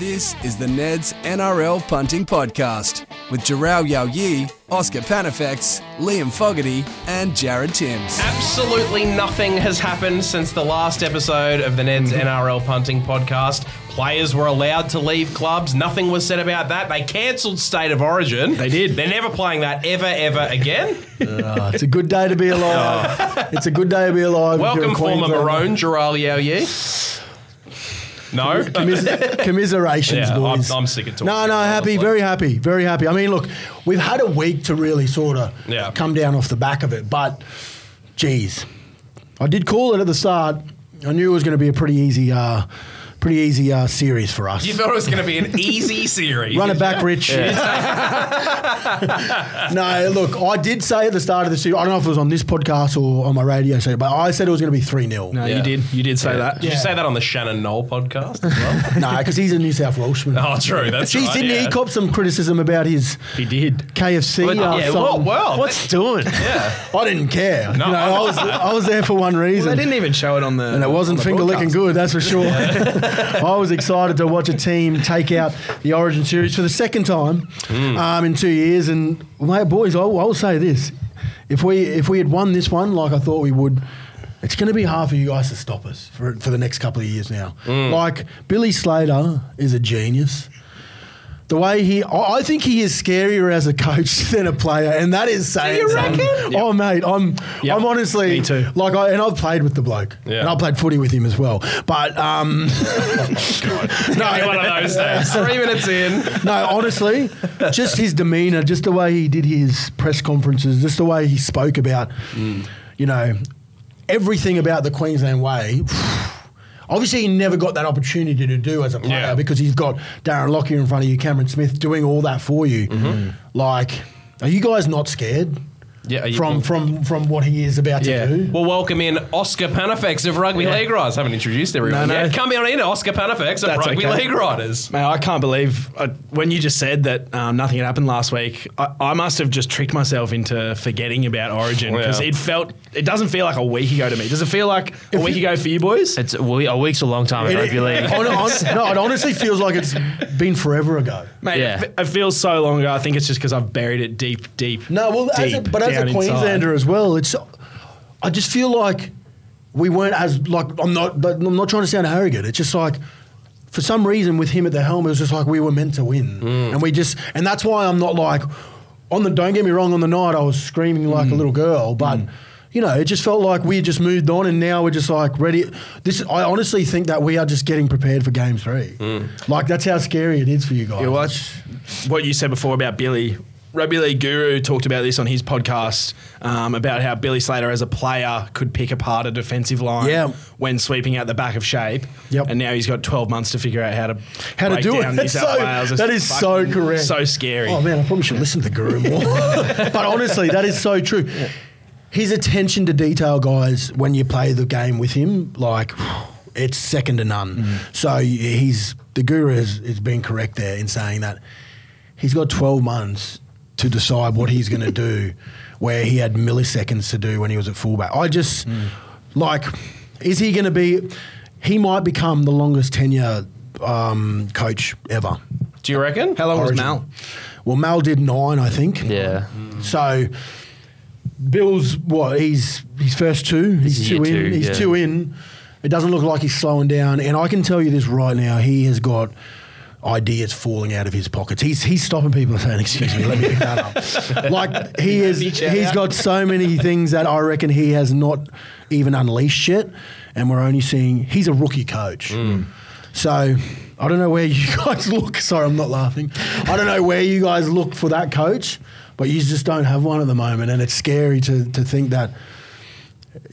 This is the Neds NRL Punting Podcast with Jarrell Yao Yee, Oscar Pannifex, Liam Fogarty and Jared Timms. Absolutely nothing has happened since the last episode of the Neds NRL Punting Podcast. Players were allowed to leave clubs. Nothing was said about that. They cancelled State of Origin. They did. They're never playing that ever again. It's a good day to be alive. It's a good day to be alive. Welcome, former Maroon, Jarrell Yao Yee. No. Commiserations, yeah, boys. I'm sick of talking. No, happy, very happy, very happy. I mean, look, we've had a week to really sort of come down off the back of it, but, geez, I did call it at the start. I knew it was going to be a pretty easy series for us. You thought it was going to be an easy series. Run it back, Rich. Yeah. No, look, I did say at the start of the series, I don't know if it was on this podcast or on my radio show, but I said it was going to be 3-0. No, you did. You did say that. Did you say that on the Shannon Knoll podcast as well? No, because he's a New South Welshman. Oh, true. That's right. Didn't he cop some criticism about his KFC? What's doing? Yeah. I didn't care. No, I was there for one reason. Well, they didn't even show it on the... And it wasn't finger-licking good, that's for sure. Yeah. I was excited to watch a team take out the Origin series for the second time in 2 years. And, mate, boys, I'll say this. If we had won this one like I thought we would, it's going to be hard for you guys to stop us for the next couple of years now. Like, Billy Slater is a genius. The way I think he is scarier as a coach than a player, and that is saying something. Do you reckon? Yep. Oh, mate, I'm honestly... Me too. Like, I've played with the bloke, and I played footy with him as well, but... oh, God. No, one of those days. 3 minutes in. No, honestly, just his demeanour, just the way he did his press conferences, just the way he spoke about, you know, everything about the Queensland way... Obviously, he never got that opportunity to do as a player because he's got Darren Lockyer in front of you, Cameron Smith doing all that for you. Mm-hmm. Like, are you guys not scared from what he is about to do? Well, welcome in Oscar Pannifex of Rugby League Riders. I haven't introduced everyone yet. Come on in, Oscar Pannifex of Rugby League Riders. Man, I can't believe when you just said that nothing had happened last week, I must have just tricked myself into forgetting about Origin because it doesn't feel like a week ago to me. Does it feel like a week ago for you boys? It's a week's a long time in rugby league. It honestly feels like it's been forever ago. Mate, it feels so long ago. I think it's just because I've buried it deep. No, well, as a Queenslander as well, I just feel like we weren't as I'm not trying to sound arrogant. It's just like, for some reason with him at the helm, it was just like we were meant to win, and that's why I'm not like on the. Don't get me wrong. On the night, I was screaming like a little girl, but. You know, it just felt like we just moved on and now we're just like ready. I honestly think that we are just getting prepared for game three. Like, that's how scary it is for you guys. Yeah, well, what you said before about Billy, Rugby League Guru talked about this on his podcast about how Billy Slater as a player could pick apart a defensive line when sweeping out the back of shape. Yep. And now he's got 12 months to figure out how to do it. That is so correct. So scary. Oh, man, I probably should listen to the Guru more. But honestly, that is so true. Yeah. His attention to detail, guys, when you play the game with him, like, it's second to none. So the Guru has been correct there in saying that he's got 12 months to decide what he's going to do, where he had milliseconds to do when he was at fullback. I just, is he going to be – he might become the longest tenure coach ever. Do you reckon? How long was Mal? Well, Mal did 9, I think. Yeah. So – Bill's he's first 2. He's two in. It doesn't look like he's slowing down. And I can tell you this right now, he has got ideas falling out of his pockets. He's stopping people and saying, "Excuse me, let me pick that up." Like he's got so many things that I reckon he has not even unleashed yet. And we're only seeing he's a rookie coach. So I don't know where you guys look. Sorry, I'm not laughing. I don't know where you guys look for that coach. But you just don't have one at the moment, and it's scary to think that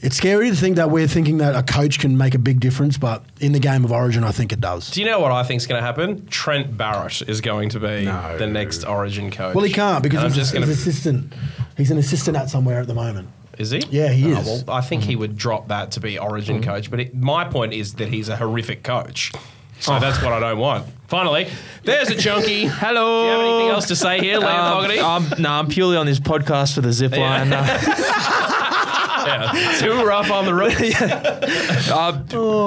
we're thinking that a coach can make a big difference, but in the game of Origin, I think it does. Do you know what I think is going to happen? Trent Barrett is going to be the next Origin coach. Well, he can't because he's assistant. He's an assistant at somewhere at the moment. Is he? Yeah, he is. Well, I think he would drop that to be Origin coach, but my point is that he's a horrific coach. So that's what I don't want. Finally, there's a chunky. Hello. Do you have anything else to say here, Liam Fogarty? No, I'm purely on this podcast for the zip line. Yeah. Too rough on the ropes.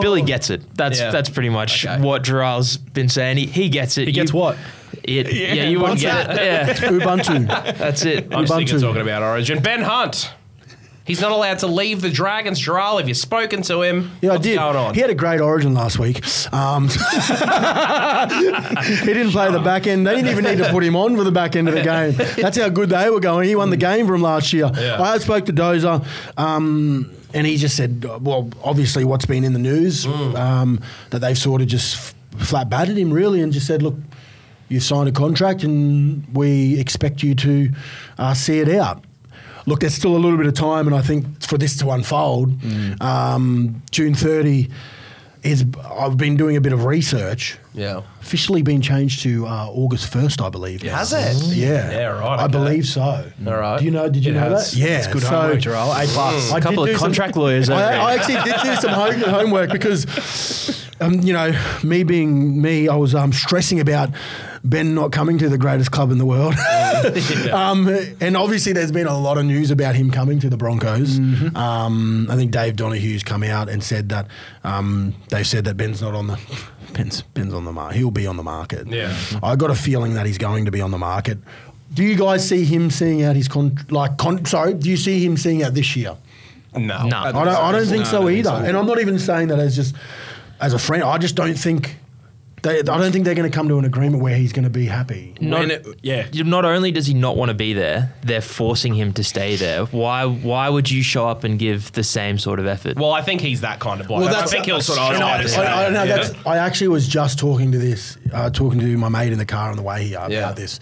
Billy gets it. That's pretty much what Jarrell's been saying. He gets it. He gets what? It. Yeah, you wouldn't get it. Yeah. Ubuntu. That's it. I'm sick of talking about Origin. Ben Hunt. He's not allowed to leave the Dragons. Jarrell, have you spoken to him? Yeah, What's I did. Going on? He had a great Origin last week. He didn't play the back end. They didn't even need to put him on for the back end of the game. That's how good they were going. He won the game for him last year. Yeah. I spoke to Dozer. And he just said, well, obviously what's been in the news, that they've sort of just flat battered him really and just said, look, you've signed a contract and we expect you to see it out. Look, there's still a little bit of time, and I think for this to unfold, June 30 is. I've been doing a bit of research. Yeah, officially been changed to August 1st, I believe. Yeah. Has it? Yeah, yeah, right. I believe so. All right. Do you know? Did you know that? Yeah, it's good homework, Jarrell. A couple of contract lawyers. I actually did do some homework because, you know, me being me, I was stressing about Ben not coming to the greatest club in the world. And obviously there's been a lot of news about him coming to the Broncos. Mm-hmm. I think Dave Donohue's come out and said that they've said that Ben's not on the Ben's on the market. He'll be on the market. Yeah, I got a feeling that he's going to be on the market. Do you guys see him seeing out his do you see him seeing out this year? No, I don't think so either. And I'm not even saying that as just as a friend. I just don't think. I don't think they're going to come to an agreement where he's going to be happy. Not only does he not want to be there, they're forcing him to stay there. Why would you show up and give the same sort of effort? Well, I think he's that kind of bloke. Well, I think he'll sort of... I actually was just talking to my mate in the car on the way here about this.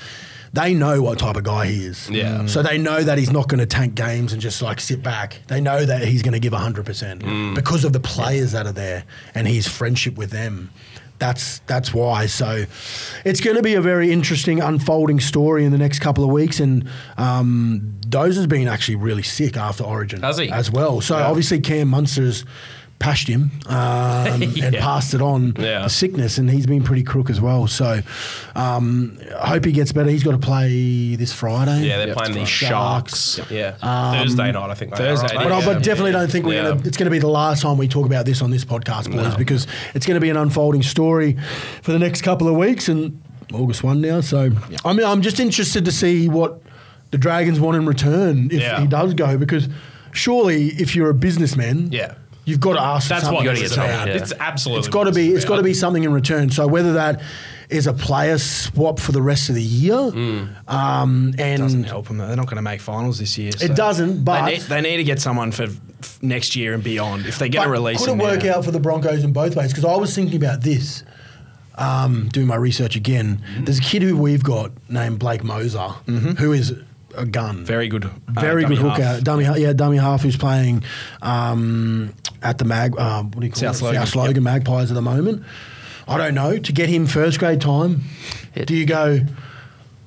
They know what type of guy he is. Yeah. So they know that he's not going to tank games and just like sit back. They know that he's going to give 100% because of the players that are there and his friendship with them. That's why. So it's going to be a very interesting unfolding story in the next couple of weeks. And Dozer's been actually really sick after Origin as well. So obviously Cam Munster's pashed him and passed it on the sickness, and he's been pretty crook as well. So I hope he gets better. He's got to play this Friday. Yeah, they're playing the Sharks. Yeah, Thursday night, I think. But I definitely don't think we're gonna. It's going to be the last time we talk about this on this podcast, boys, because it's going to be an unfolding story for the next couple of weeks, and August 1 now. So I'm just interested to see what the Dragons want in return if he does go, because surely if you're a businessman, you've got to ask for something. That's what it's about. Yeah. It's absolutely. It's got to be something in return. So whether that is a player swap for the rest of the year, and it doesn't help them. They're not going to make finals this year. So it doesn't. But they need to get someone for next year and beyond. If they get a release, could it work out for the Broncos in both ways? Because I was thinking about this. Doing my research again. Mm-hmm. There's a kid who we've got named Blake Mozer, who is a gun. Very good hooker. Dummy half who's playing at the South Logan Magpies at the moment. I don't know. To get him first grade time, do you go,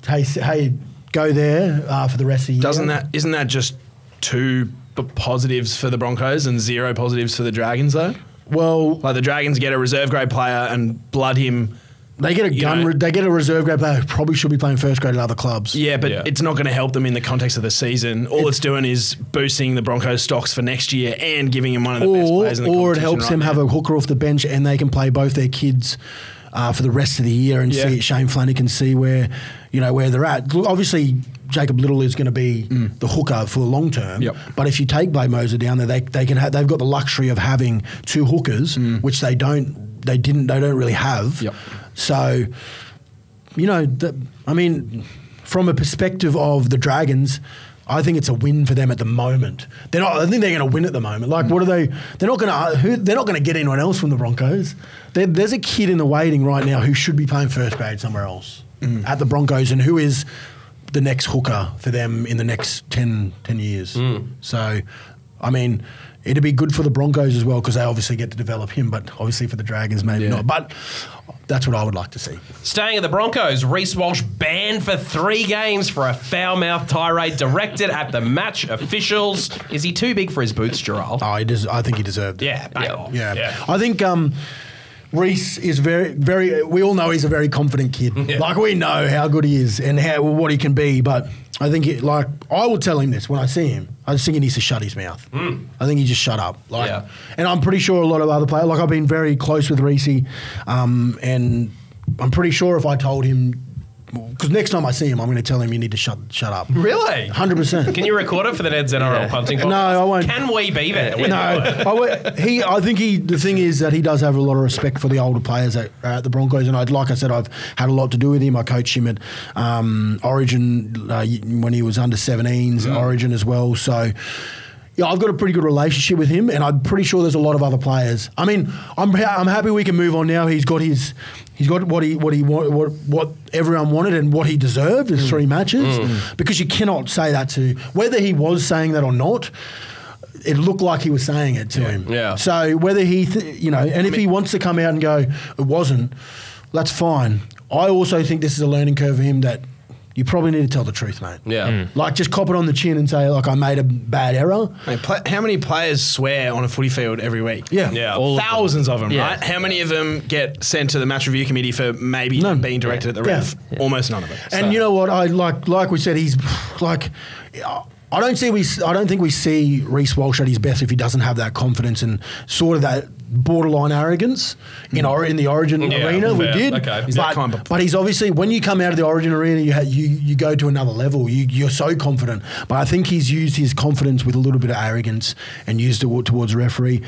hey, go there for the rest of the year? Isn't that just two positives for the Broncos and zero positives for the Dragons though? Well, like the Dragons get a reserve grade player and blood him. They get a they get a reserve grade player who probably should be playing first grade at other clubs. Yeah, but it's not going to help them in the context of the season. All it's doing is boosting the Broncos' stocks for next year and giving him one of the best players in the competition. Or it helps them have a hooker off the bench and they can play both their kids for the rest of the year and see Shane Flanagan see where where they're at. Look, obviously, Jacob Little is going to be the hooker for the long term. Yep. But if you take Blake Mozer down there, they've got the luxury of having two hookers, which they don't really have. Yep. So, from a perspective of the Dragons, I think it's a win for them at the moment. I think they're going to win at the moment. Like, what are they? They're not going to get anyone else from the Broncos. There's a kid in the waiting right now who should be playing first grade somewhere else at the Broncos, and who is the next hooker for them in the next 10 years. So, it'd be good for the Broncos as well because they obviously get to develop him, but obviously for the Dragons maybe not. But that's what I would like to see. Staying at the Broncos, Reece Walsh banned for 3 games for a foul-mouthed tirade directed at the match officials. Is he too big for his boots, Jarrell? I think he deserved it. Yeah. I think Reece is very, very. We all know he's a very confident kid. Yeah. Like, we know how good he is and how what he can be. But I think, I will tell him this when I see him. I just think he needs to shut his mouth. Mm. I think he just shut up. And I'm pretty sure a lot of other players. Like, I've been very close with Reece, and I'm pretty sure if I told him. Because next time I see him, I'm going to tell him you need to shut up. Really? 100%. Can you record it for the Neds NRL Punting Podcast? No, I won't. Can we be there? No. I think the thing is that he does have a lot of respect for the older players at the Broncos. And like I said, I've had a lot to do with him. I coached him at Origin when he was under 17s, Origin as well. So... yeah, I've got a pretty good relationship with him, and I'm pretty sure there's a lot of other players. I mean, I'm happy we can move on now. He's got what everyone wanted and what he deserved is 3 matches, because you cannot say that to whether he was saying that or not. It looked like he was saying it to him. Yeah. So whether he, if he wants to come out and go, it wasn't. That's fine. I also think this is a learning curve for him that. You probably need to tell the truth, mate. Yeah. Like, just cop it on the chin and say, I made a bad error. Mate, how many players swear on a footy field every week? Yeah. Thousands of them, right? How many of them get sent to the match review committee for maybe none. Being directed at the ref? Yeah. Almost none of them. So. And you know what? I like we said, he's like... I don't think we see Reece Walsh at his best if he doesn't have that confidence and sort of that borderline arrogance in the Origin arena. Fair. We did, okay. But he's obviously when you come out of the Origin arena, you go to another level. You're so confident, but I think he's used his confidence with a little bit of arrogance and used it towards the referee.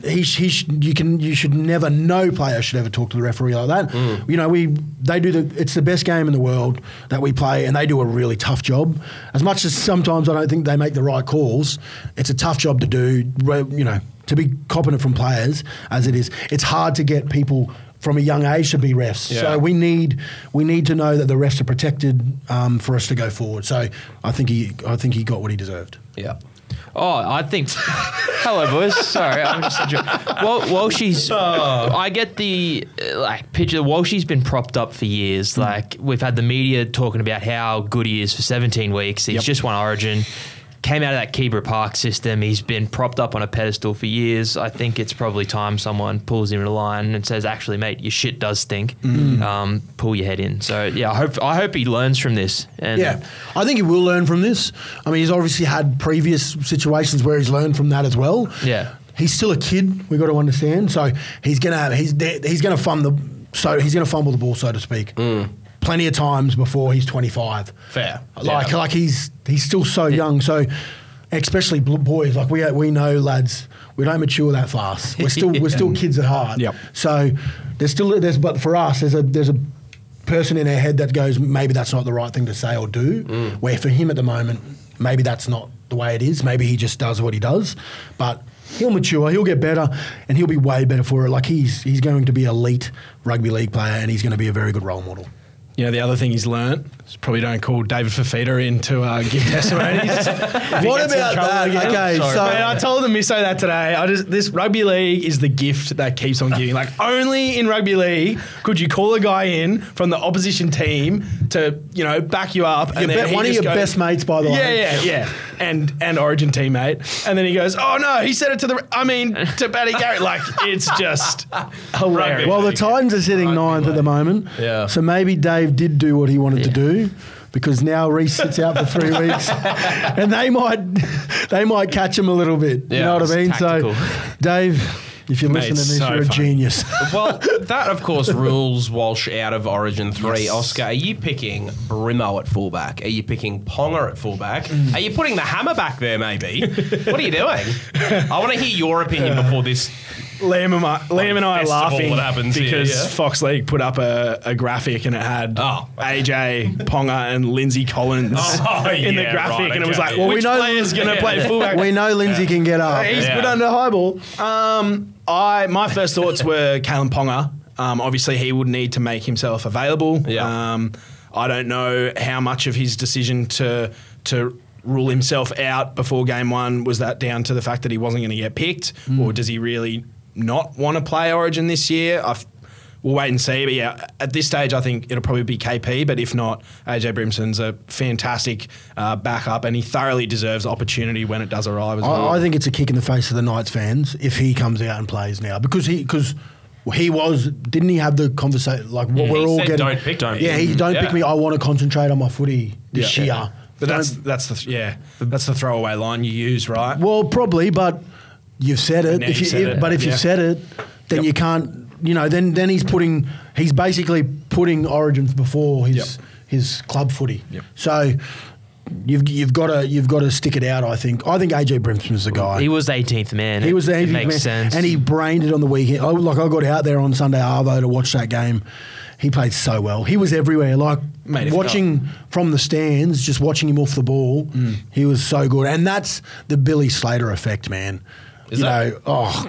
You should never. No player should ever talk to the referee like that. It's the best game in the world that we play, and they do a really tough job. As much as sometimes I don't think they make the right calls, it's a tough job to do. To be copping it from players as it is, it's hard to get people from a young age to be refs. Yeah. So we need to know that the refs are protected for us to go forward. So I think he got what he deserved. Yeah. Oh, I think. Hello, boys. Sorry, I'm just enjoying. Walshy's. I get the picture. Walshy's been propped up for years. Like, we've had the media talking about how good he is for 17 weeks. He's just won Origin. Came out of that Keebra Park system. He's been propped up on a pedestal for years. I think it's probably time someone pulls him in a line and says, actually, mate, your shit does stink. Pull your head in. So, yeah, I hope he learns from this. And I think he will learn from this. I mean, he's obviously had previous situations where he's learned from that as well. Yeah. He's still a kid, we've got to understand. So he's going to fumble the ball, so to speak. Plenty of times before he's 25. Fair. He's still so young. So especially boys, we know lads, we don't mature that fast. We're still kids at heart. Yep. So but for us there's a person in our head that goes, maybe that's not the right thing to say or do. Where for him at the moment, maybe that's not the way it is. Maybe he just does what he does. But he'll mature, he'll get better, and he'll be way better for it. Like, he's going to be an elite rugby league player, and he's going to be a very good role model. You know, the other thing he's learnt is probably don't call David Fifita in to give testimonies. What about that? Again. Okay, mate, I told the misso that today. This rugby league is the gift that keeps on giving. Like, only in rugby league could you call a guy in from the opposition team to back you up. And then one of your best mates, by the way. Yeah. And Origin teammate. And then he goes, oh no, he said it to Batty Garrett. Like, it's just hilarious. Well, the Titans are sitting 9th at the moment. Yeah. So maybe Dave did do what he wanted to do, because now Reece sits out for 3 weeks, and they might catch him a little bit. Yeah, you know what I mean? Tactical. So, Dave, if you're listening to this, you're a genius. Well, that of course rules Walsh out of Origin 3. Yes. Oscar, are you picking Brimo at fullback? Are you picking Ponga at fullback? Are you putting the hammer back there? Maybe. What are you doing? I want to hear your opinion before this. Liam and I are laughing because Fox League put up a graphic, and it had AJ, Ponga and Lindsay Collins in the graphic, and it was like, well, which player's going to play fullback? We know Lindsay can get up. He's put under high ball. My first thoughts were Kalen Ponga. Obviously, he would need to make himself available. Yeah. I don't know how much of his decision to rule himself out before Game 1 was that down to the fact that he wasn't going to get picked, or does he really not want to play Origin this year? We'll wait and see. But yeah, at this stage, I think it'll probably be KP. But if not, AJ Brimson's a fantastic backup, and he thoroughly deserves opportunity when it does arrive as well. I think it's a kick in the face of the Knights fans if he comes out and plays now, because He was, didn't he have the conversation? Like, what we're all getting. Don't pick me. Yeah, he don't pick me. I want to concentrate on my footy this year. Yeah. But that's the throwaway line you use, right? Well, probably, but you've said it. If you've said it, then you can't. You know, then he's basically putting Origins before his club footy. Yep. So. You've got to stick it out. I think AJ Brimson was the guy. He was the 18th man. He was the 18th man. It makes sense. And he brained it on the weekend. I got out there on Sunday Arvo to watch that game. He played so well. He was everywhere. Like, mate, watching from the stands, just watching him off the ball. Mm. He was so good. And that's the Billy Slater effect, man.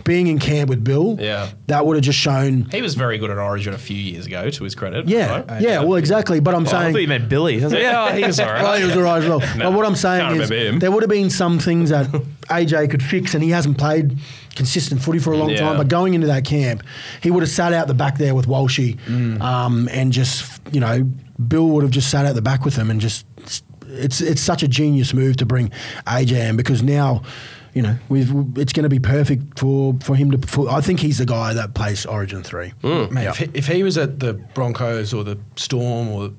Being in camp with Bill, that would have just shown. He was very good at Origin a few years ago, to his credit. Yeah, right? Well, exactly. But I'm saying, I thought you meant Billy. I was like, he was all right. Well, he was all right as well. But what I'm saying is, there would have been some things that AJ could fix, and he hasn't played consistent footy for a long time. But going into that camp, he would have sat out the back there with Walshy, and just Bill would have just sat out the back with him, and just it's such a genius move to bring AJ in, because now. It's going to be perfect for him to. I think he's the guy that plays Origin 3. Mm. Mate, if he was at the Broncos or the Storm or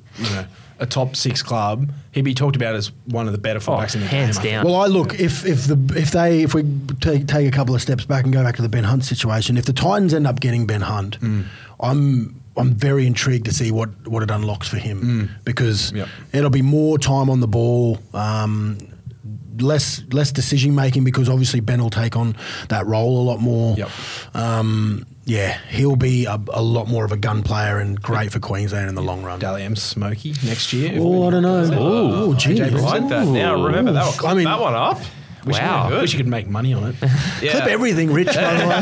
a top 6 club, he'd be talked about as one of the better fullbacks in the game. Hands down. Well, if we take a couple of steps back and go back to the Ben Hunt situation, if the Titans end up getting Ben Hunt, I'm very intrigued to see what it unlocks for him, because it'll be more time on the ball. Less decision making, because obviously Ben will take on that role a lot more. Yep. He'll be a lot more of a gun player and great for Queensland in the long run. Dally M Smokey next year. Oh, I don't know. Oh, gee, I like that. Now remember that. That one up. Wish you could make money on it. Clip everything, Rich, by the way.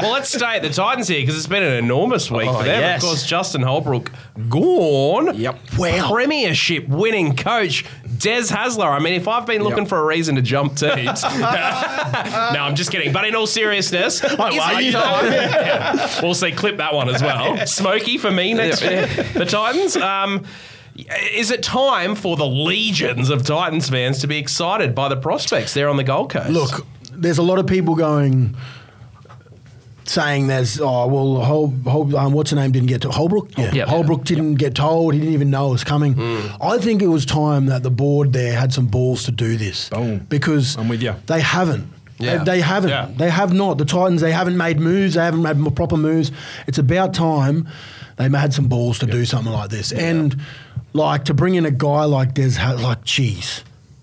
Well, let's stay at the Titans here, because it's been an enormous week for them. Yes. Of course, Justin Holbrook gone. Yep. Wow. Premiership winning coach Des Hasler. I mean, if I've been looking for a reason to jump teams. No, I'm just kidding. But in all seriousness, we'll see. Clip that one as well. Smokey for me next year. The Titans. Is it time for the legions of Titans fans to be excited by the prospects there on the Gold Coast? Look, there's a lot of people saying Holbrook? Yeah. Yep. Holbrook didn't get told. He didn't even know it was coming. Mm. I think it was time that the board there had some balls to do this. Boom. Because I'm with you. They haven't. Yeah. They haven't. Yeah. They have not. The Titans, they haven't made moves. They haven't made proper moves. It's about time they had some balls to do something like this. Yeah. And... to bring in a guy like Des Hasler,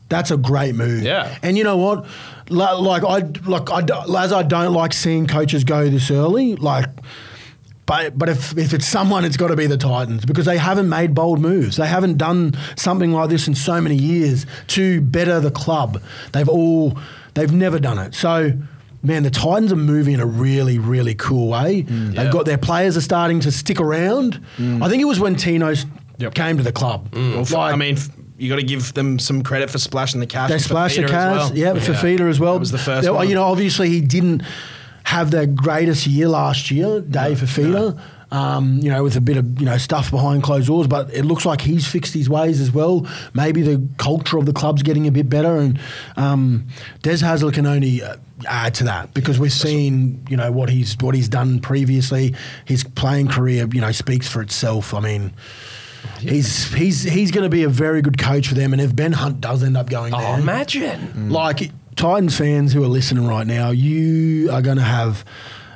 that's a great move. Yeah. And you know what? I don't like seeing coaches go this early. But if it's someone, it's got to be the Titans, because they haven't made bold moves. They haven't done something like this in so many years to better the club. They've never done it. So. Man, the Titans are moving in a really, really cool way. Mm, they've got their players are starting to stick around. Mm. I think it was when Tino came to the club. Mm. You got to give them some credit for splashing the cash. They splashed the cash, Fifita as well. That was the first one. Obviously he didn't have their greatest year last year, Fifita. With a bit of stuff behind closed doors, but it looks like he's fixed his ways as well. Maybe the culture of the club's getting a bit better, and Des Hasler can only add to that, because we've seen what he's done previously. His playing career speaks for itself. I mean. Yeah. He's going to be a very good coach for them, and if Ben Hunt does end up going there, imagine. Titans fans who are listening right now, you are going to have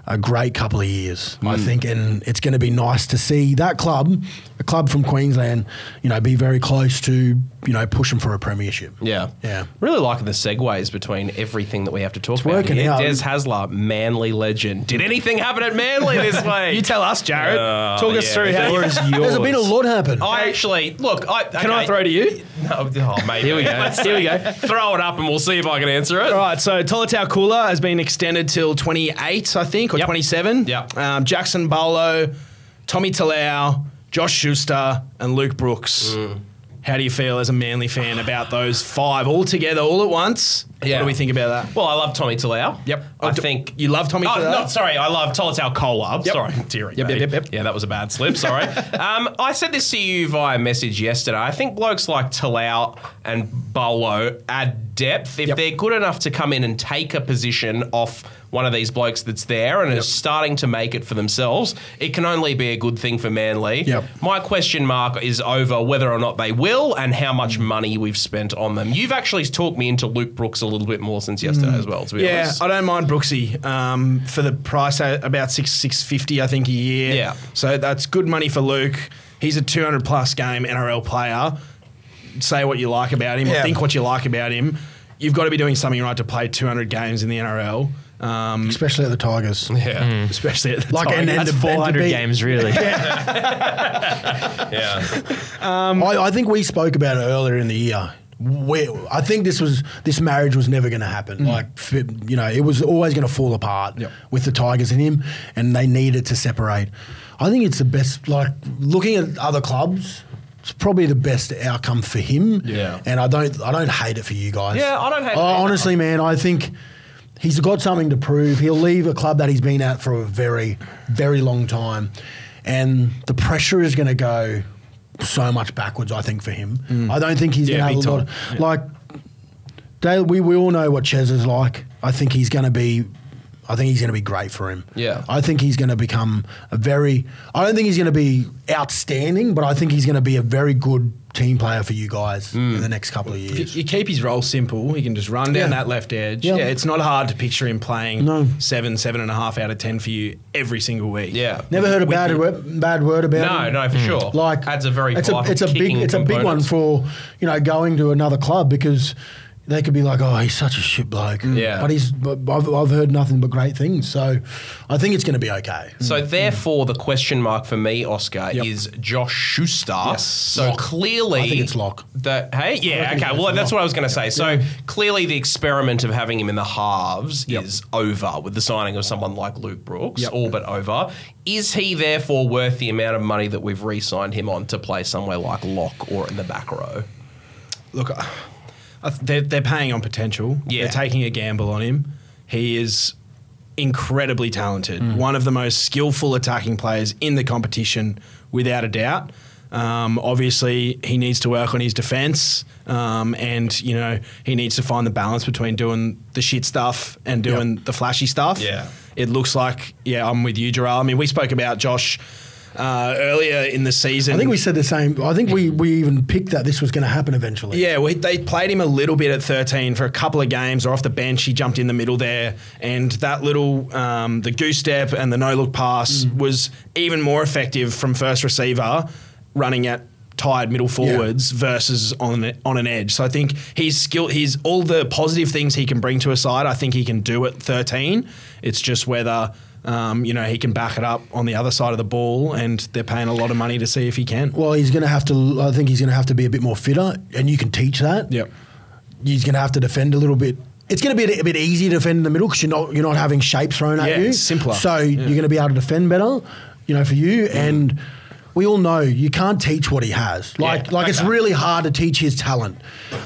a great couple of years, I think, and it's going to be nice to see that club, a club from Queensland, be very close to pushing for a premiership. Yeah, yeah. Really liking the segues between everything that we have to talk about. Working out. Des Hasler, Manly legend. Did anything happen at Manly this week? You tell us, Jared. Talk us through how there's been a lot happen. Can I throw to you? No, maybe. Here we go. Throw it up, and we'll see if I can answer it. All right. So Toletau Kula has been extended till 28, I think. 27. Yep. Jackson Barlow, Tommy Talau, Josh Schuster, and Luke Brooks. Mm. How do you feel as a Manly fan about those five all together, all at once? Yeah. What do we think about that? Well, I love Tommy Talau. Yep. I think you love Tommy Talau? I love Toletau Kola. Yep. Sorry. Deary. Yep. Yeah, that was a bad slip. Sorry. I said this to you via message yesterday. I think blokes like Talau and Bolo add depth. If they're good enough to come in and take a position off one of these blokes that's there and is starting to make it for themselves, it can only be a good thing for Manly. My question mark is over whether or not they will and how much money we've spent on them. You've actually talked me into Luke Brooks a little bit more since yesterday as well, to be honest. I don't mind Brooksy for the price, about $650 I think a year. So that's good money for Luke. He's a 200-plus game NRL player. Say what you like about him, or think what you like about him. You've got to be doing something right to play 200 games in the NRL. Especially at the Tigers. Especially at the Tigers. Like, and 400 games, really. I think we spoke about it earlier in the year. I think this marriage was never going to happen. Like, you know, it was always going to fall apart with the Tigers and him, and they needed to separate. I think it's the best, like, looking at other clubs, it's probably the best outcome for him. And I don't hate it for you guys. I don't hate it. Honestly, man, I think he's got something to prove. He'll leave a club that he's been at for a very, very long time. And the pressure is going to go so much backwards, I think, for him. I don't think he's going to have a lot. Like, we all know what Chez is like. I think he's going to be great for him. I think he's going to become I don't think he's going to be outstanding, but I think he's going to be a very good team player for you guys in the next couple of years. If you keep his role simple. He can just run down that left edge. It's not hard to picture him playing 7.5 out of 10 for you every single week. Never heard a bad word about him. No, for sure. Like, that's a very vital kicking component. It's a big one for, you know, going to another club, because they could be like, oh, he's such a shit bloke. But I've heard nothing but great things. So I think it's going to be okay. So therefore, the question mark for me, Oscar, is Josh Schuster. So clearly, I think it's lock. That's what I was going to say. So clearly, the experiment of having him in the halves is over with the signing of someone like Luke Brooks, all but over. Is he therefore worth the amount of money that we've re-signed him on to play somewhere like lock or in the back row? Look, they're paying on potential. They're taking a gamble on him. He is incredibly talented. One of the most skillful attacking players in the competition, without a doubt. Obviously, he needs to work on his defence, and, you know, he needs to find the balance between doing the shit stuff and doing the flashy stuff. It looks like, I'm with you, Jarrell. I mean, we spoke about Josh earlier in the season. I think we said the same. I think we even picked that this was going to happen eventually. They played him a little bit at 13 for a couple of games, or off the bench. He jumped in the middle there, and that little the goose step and the no-look pass was even more effective from first receiver running at tired middle forwards versus on an edge. So I think his skill, his all the positive things he can bring to a side, I think he can do at 13. It's just whether he can back it up on the other side of the ball, and they're paying a lot of money to see if he can. Well, I think he's going to have to be a bit more fitter, and you can teach that. He's going to have to defend a little bit. It's going to be a bit easier to defend in the middle, because you're not having shape thrown at you. It's simpler. So you're going to be able to defend better, for you. And we all know you can't teach what he has. It's really hard to teach his talent.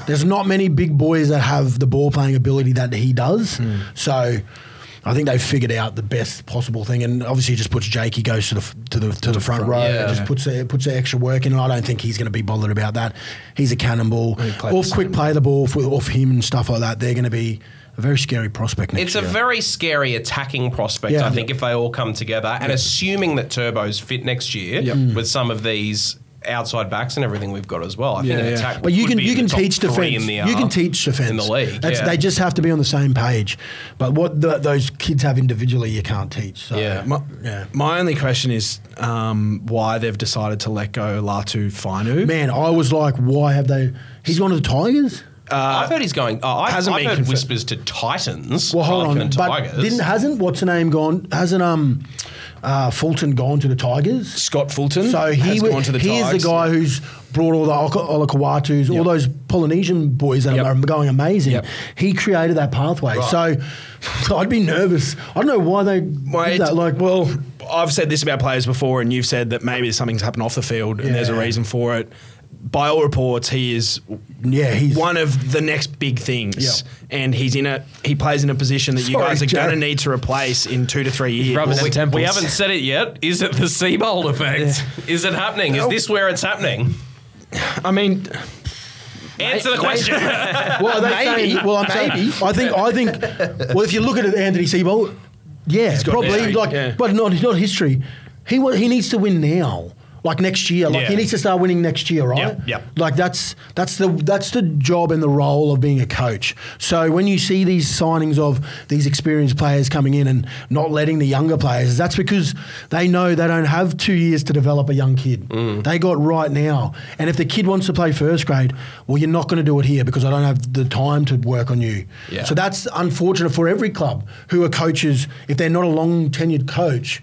There's not many big boys that have the ball playing ability that he does. So I think they figured out the best possible thing, and obviously just puts Jake. He goes to the front row. Yeah. And just puts the extra work in, and I don't think he's going to be bothered about that. He's a cannonball. Off quick play the ball off him and stuff like that. They're going to be a very scary prospect next year. It's a very scary attacking prospect, I think, if they all come together. And assuming that Turbo's fit next year with some of these outside backs and everything we've got as well. I think attack. But you can teach defense. You can teach defense in the league. They just have to be on the same page. But what those kids have individually, you can't teach. So. My only question is why they've decided to let go Latu Fainu. Man, I was like, why have they? He's one of the Tigers. I've heard he's going. I've heard whispers to Titans. Well, hold on. Than Tigers. But hasn't what's her name gone? Hasn't Fulton gone to the Tigers? Scott Fulton. So gone to the Tigers. He is the guy who's brought all the Olakwatus, all those Polynesian boys that are going amazing. He created that pathway. Right. So I'd be nervous. I don't know why they did that. Like, well, I've said this about players before, and you've said that maybe something's happened off the field and there's a reason for it. By all reports, he is he's one of the next big things, and he plays in a position that you guys are going to need to replace in 2 to 3 years. We haven't said it yet. Is it the Seabold effect? Is it happening? Is this where it's happening? I mean, Answer the question. Well, if you look at it, Anthony Seabold, yeah, probably. History, like, yeah. But not history. He needs to win now. Like next year, he needs to start winning next year, right? Yeah. Yep. Like that's the job and the role of being a coach. So when you see these signings of these experienced players coming in and not letting the younger players, that's because they know they don't have 2 years to develop a young kid. Mm. They got right now. And if the kid wants to play first grade, well, you're not going to do it here because I don't have the time to work on you. Yeah. So that's unfortunate for every club who are coaches. If they're not a long tenured coach,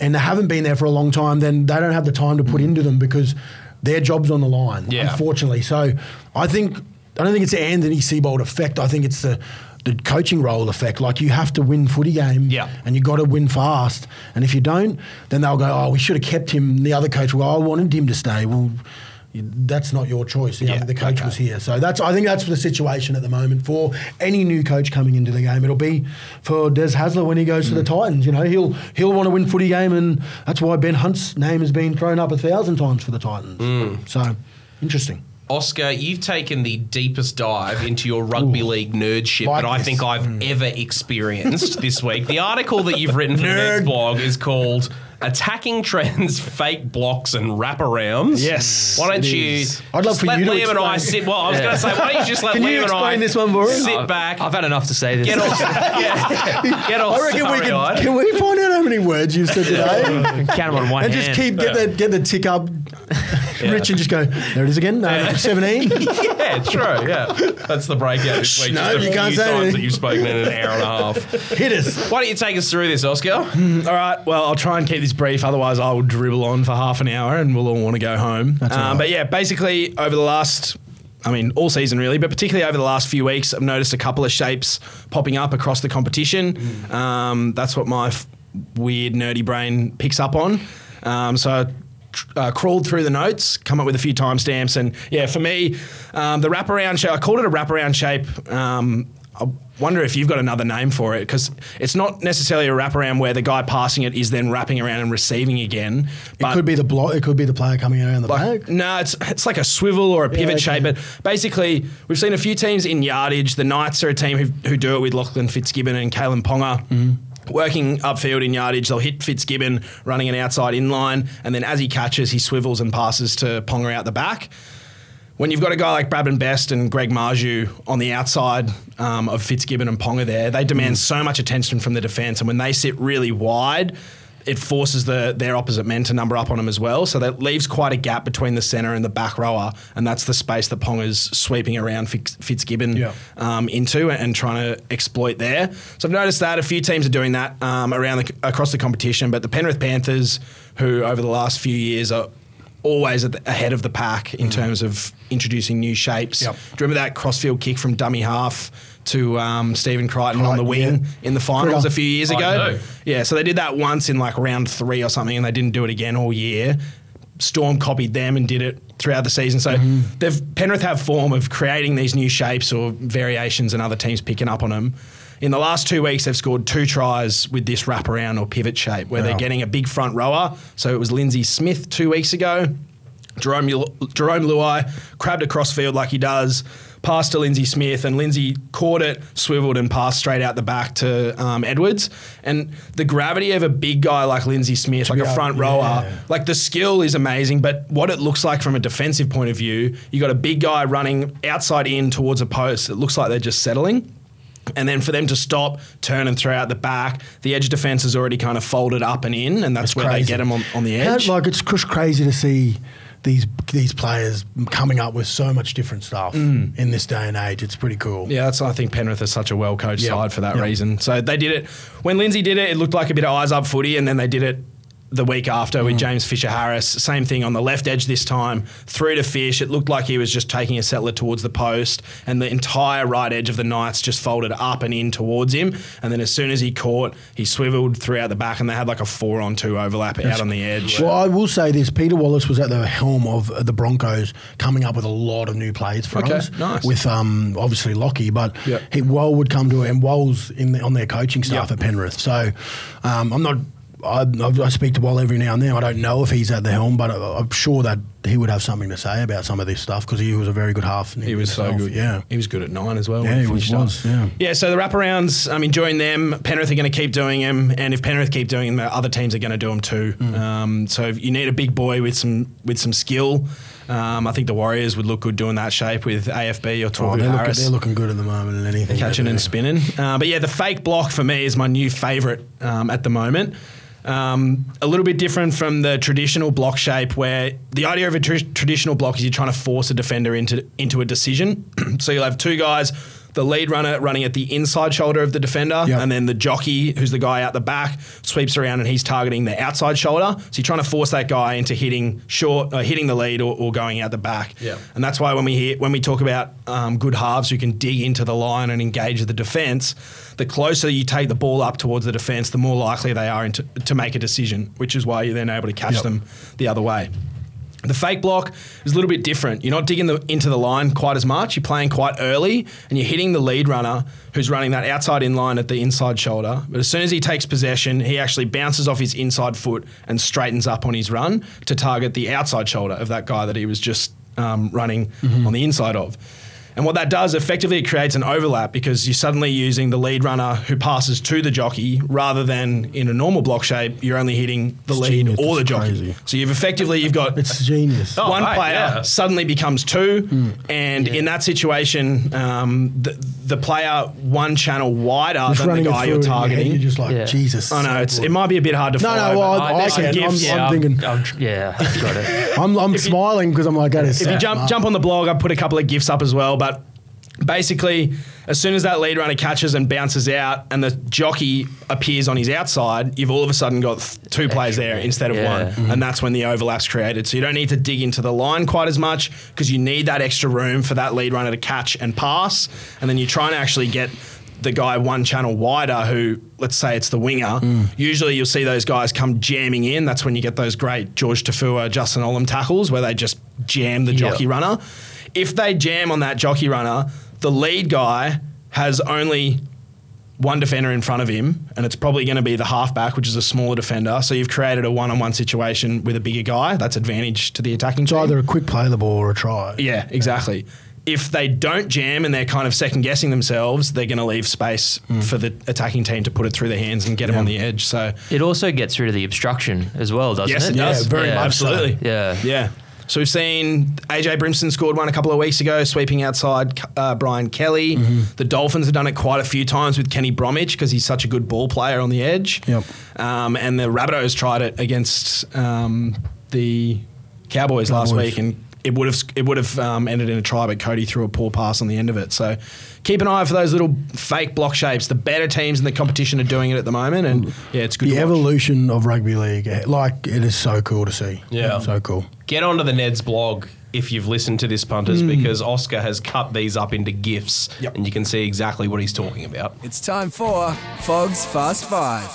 and they haven't been there for a long time, then they don't have the time to put into them because their job's on the line, unfortunately. So I don't think it's the Anthony Seabold effect. I think it's the coaching role effect. Like you have to win footy game and you got to win fast. And if you don't, then they'll go, oh, we should have kept him. The other coach will go, I wanted him to stay. Well, that's not your choice. The coach was here. So I think that's the situation at the moment for any new coach coming into the game. It'll be for Des Hasler when he goes to the Titans. You know, he'll want to win footy game, and that's why Ben Hunt's name has been thrown up 1,000 times for the Titans. Mm. So, interesting. Oscar, you've taken the deepest dive into your rugby league nerdship that I think I've ever experienced this week. The article that you've written for the Neds blog is called Attacking Trends, Fake Blocks and Wraparounds. Yes. Why don't you I'd love for let you Liam to and I sit... Well, I was going to say, why don't you just let Liam and I this one for sit him? Back... I've had enough to say this. Get all starry-eyed. Can we find out how many words you've said today? Count them on one hand. And just get the tick up... Rich and just go, there it is again, 17. Yeah, true, yeah. That's the breakout this week. No, you can't say times that you've spoken in an hour and a half. Hit us. Why don't you take us through this, Oscar? All right, well, I'll try and keep this brief, otherwise I will dribble on for half an hour and we'll all want to go home. That's all right. But yeah, basically over the last... I mean, all season really, but particularly over the last few weeks, I've noticed a couple of shapes popping up across the competition. That's what my weird, nerdy brain picks up on. Crawled through the notes, come up with a few timestamps, and yeah, for me, the wraparound shape, I called it a wraparound shape. I wonder if you've got another name for it, because it's not necessarily a wraparound where the guy passing it is then wrapping around and receiving again. But it could be the block. It could be the player coming around the back. No, it's like a swivel or a pivot shape. But basically, we've seen a few teams in yardage. The Knights are a team who do it with Lachlan Fitzgibbon and Kalen Ponga. Mm. Working upfield in yardage, they'll hit Fitzgibbon running an outside inline, and then as he catches, he swivels and passes to Ponga out the back. When you've got a guy like Brabham Best and Greg Marju on the outside of Fitzgibbon and Ponga there, they demand so much attention from the defence, and when they sit really wide, it forces their opposite men to number up on them as well. So that leaves quite a gap between the centre and the back rower, and that's the space that Ponga's sweeping around Fitzgibbon into and trying to exploit there. So I've noticed that a few teams are doing that across the competition, but the Penrith Panthers, who over the last few years are always ahead of the pack in terms of introducing new shapes. Yep. Do you remember that crossfield kick from dummy half to Stephen Crichton on the wing in the finals a few years ago? Yeah, so they did that once in like round 3 or something, and they didn't do it again all year. Storm copied them and did it throughout the season. So Penrith have form of creating these new shapes or variations and other teams picking up on them. In the last 2 weeks, they've scored 2 tries with this wraparound or pivot shape where they're getting a big front rower. So it was Lindsay Smith 2 weeks ago. Jerome Luai crabbed across field like he does, passed to Lindsay Smith, and Lindsay caught it, swiveled, and passed straight out the back to Edwards. And the gravity of a big guy like Lindsay Smith, like a front rower, like the skill is amazing, but what it looks like from a defensive point of view, you got a big guy running outside in towards a post. It looks like they're just settling. And then for them to stop, turn and throw out the back, the edge defence is already kind of folded up and in, and that's where they get them on the edge. Like it's crazy to see these players coming up with so much different stuff in this day and age. It's pretty cool. Yeah, I think Penrith is such a well-coached side for that reason. So they did it. When Lindsay did it, it looked like a bit of eyes-up footy, and then they did it the week after with James Fisher-Harris. Same thing on the left edge this time, through to Fish. It looked like he was just taking a settler towards the post, and the entire right edge of the Knights just folded up and in towards him. And then as soon as he caught, he swiveled through out the back, and they had like a 4-on-2 overlap out on the edge. Well, I will say this. Peter Wallace was at the helm of the Broncos coming up with a lot of new plays for us. Nice. With obviously Lockie, but Wold would come to it, and Wold's on their coaching staff at Penrith. So I'm not... I speak to Wall every now and then. I don't know if he's at the helm, but I'm sure that he would have something to say about some of this stuff because he was a very good half. He was himself. So good. Yeah. He was good at 9 as well. Yeah, he was. Yeah. Yeah, so the wraparounds, I'm enjoying them. Penrith are going to keep doing them, and if Penrith keep doing them, other teams are going to do them too. Mm. So you need a big boy with some skill. I think the Warriors would look good doing that shape with AFB or Toru Harris. They're looking good at the moment and anything. Catching and spinning. But yeah, the fake block for me is my new favourite at the moment. A little bit different from the traditional block shape, where the idea of a traditional block is you're trying to force a defender into a decision. So you'll have two guys, the lead runner running at the inside shoulder of the defender, yep. And then the jockey, who's the guy out the back, sweeps around and he's targeting the outside shoulder. So you're trying to force that guy into hitting short, hitting the lead or going out the back. Yep. And that's why when we talk about good halves who can dig into the line and engage the defence, the closer you take the ball up towards the defence, the more likely they are to make a decision, which is why you're then able to catch them the other way. The fake block is a little bit different. You're not digging into the line quite as much. You're playing quite early and you're hitting the lead runner who's running that outside in line at the inside shoulder. But as soon as he takes possession, he actually bounces off his inside foot and straightens up on his run to target the outside shoulder of that guy that he was just running on the inside of. And what that does, effectively, it creates an overlap because you're suddenly using the lead runner who passes to the jockey rather than in a normal block shape, you're only hitting the lead or the jockey. Crazy. So you've got it's genius. One player suddenly becomes two, and in that situation, the player one channel wider just than the guy you're targeting. You're just like, Jesus. I know, it might be a bit hard to follow. No, well, I can. I'm thinking. I've got it. I'm smiling because I'm like, that is sad. If you jump on the blog, I put a couple of GIFs up as well, but basically, as soon as that lead runner catches and bounces out and the jockey appears on his outside, you've all of a sudden got two players there instead of one. Mm-hmm. And that's when the overlap's created. So you don't need to dig into the line quite as much because you need that extra room for that lead runner to catch and pass. And then you try and actually get the guy one channel wider who, let's say it's the winger, usually you'll see those guys come jamming in. That's when you get those great George Tafua, Justin Olam tackles where they just jam the jockey runner. If they jam on that jockey runner, the lead guy has only one defender in front of him, and it's probably going to be the halfback, which is a smaller defender. So you've created a one-on-one situation with a bigger guy. That's advantage to the attacking team. It's either a quick play the ball or a try. Yeah, exactly. If they don't jam and they're kind of second-guessing themselves, they're going to leave space for the attacking team to put it through their hands and get them on the edge. So it also gets rid of the obstruction as well, doesn't it? Yes, it does. Yeah, very much. Absolutely. Yeah. Yeah. So we've seen AJ Brimson scored one a couple of weeks ago, sweeping outside Brian Kelly. Mm-hmm. The Dolphins have done it quite a few times with Kenny Bromwich because he's such a good ball player on the edge. Yep. And the Rabbitohs tried it against the Cowboys last week, and it would have ended in a try, but Cody threw a poor pass on the end of it. So keep an eye for those little fake block shapes. The better teams in the competition are doing it at the moment, and it's good to watch. The evolution of rugby league, it is so cool to see. Yeah. So cool. Get onto the Neds blog if you've listened to this, punters, because Oscar has cut these up into GIFs, and you can see exactly what he's talking about. It's time for Fog's Fast Five.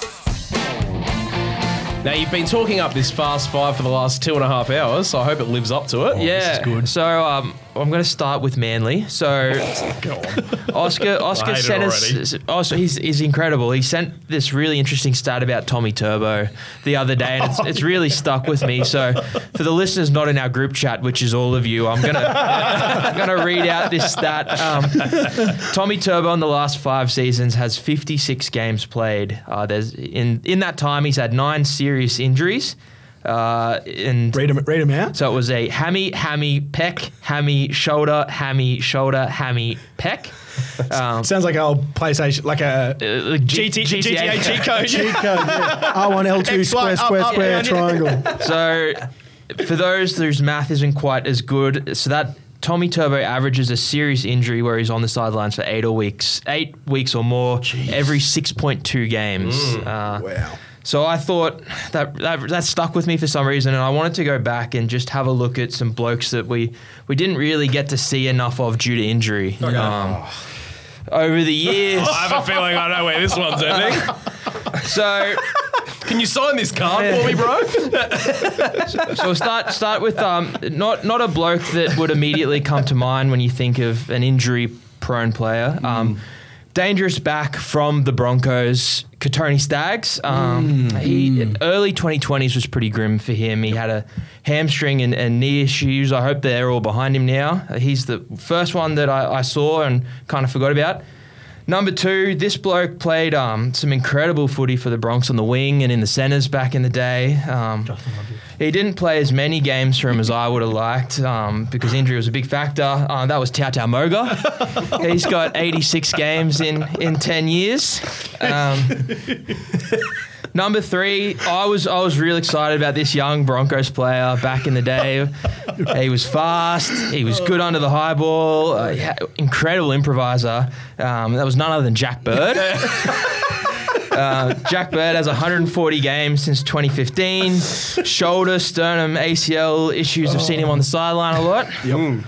Now, you've been talking up this Fast Five for the last 2.5 hours, so I hope it lives up to it. Oh, yeah. This is good. So I'm going to start with Manly. So go on. Oscar sent us... Oh, so he's incredible. He sent this really interesting stat about Tommy Turbo the other day, and it's really stuck with me. So for the listeners not in our group chat, which is all of you, I'm going to read out this stat. Tommy Turbo in the last 5 seasons has 56 games played. In that time, he's had 9 serious injuries. And read them out. So it was a hammy, pec, hammy, shoulder, hammy, pec. Sounds like an old PlayStation, like a GTA cheat code. R1, L2, square, triangle. So for those whose math isn't quite as good, so that Tommy Turbo averages a serious injury where he's on the sidelines for 8 weeks or more, every 6.2 games. Wow. So I thought that stuck with me for some reason, and I wanted to go back and just have a look at some blokes that we didn't really get to see enough of due to injury over the years. I have a feeling I know where this one's ending. So, can you sign this card for me, bro? So we'll start with not a bloke that would immediately come to mind when you think of an injury-prone player. Dangerous back from the Broncos, Katoni Staggs. Early 2020s was pretty grim for him. He had a hamstring and knee issues. I hope they're all behind him now. He's the first one that I saw and kind of forgot about. Number two, this bloke played some incredible footy for the Bronx on the wing and in the centres back in the day. He didn't play as many games for him as I would have liked because injury was a big factor. That was Tau Moga. He's got 86 games in 10 years. Number three, I was real excited about this young Broncos player back in the day. He was fast. He was good under the high ball. Incredible improviser. That was none other than Jack Bird. Jack Bird has 140 games since 2015. Shoulder, sternum, ACL issues have seen him on the sideline a lot. Yep.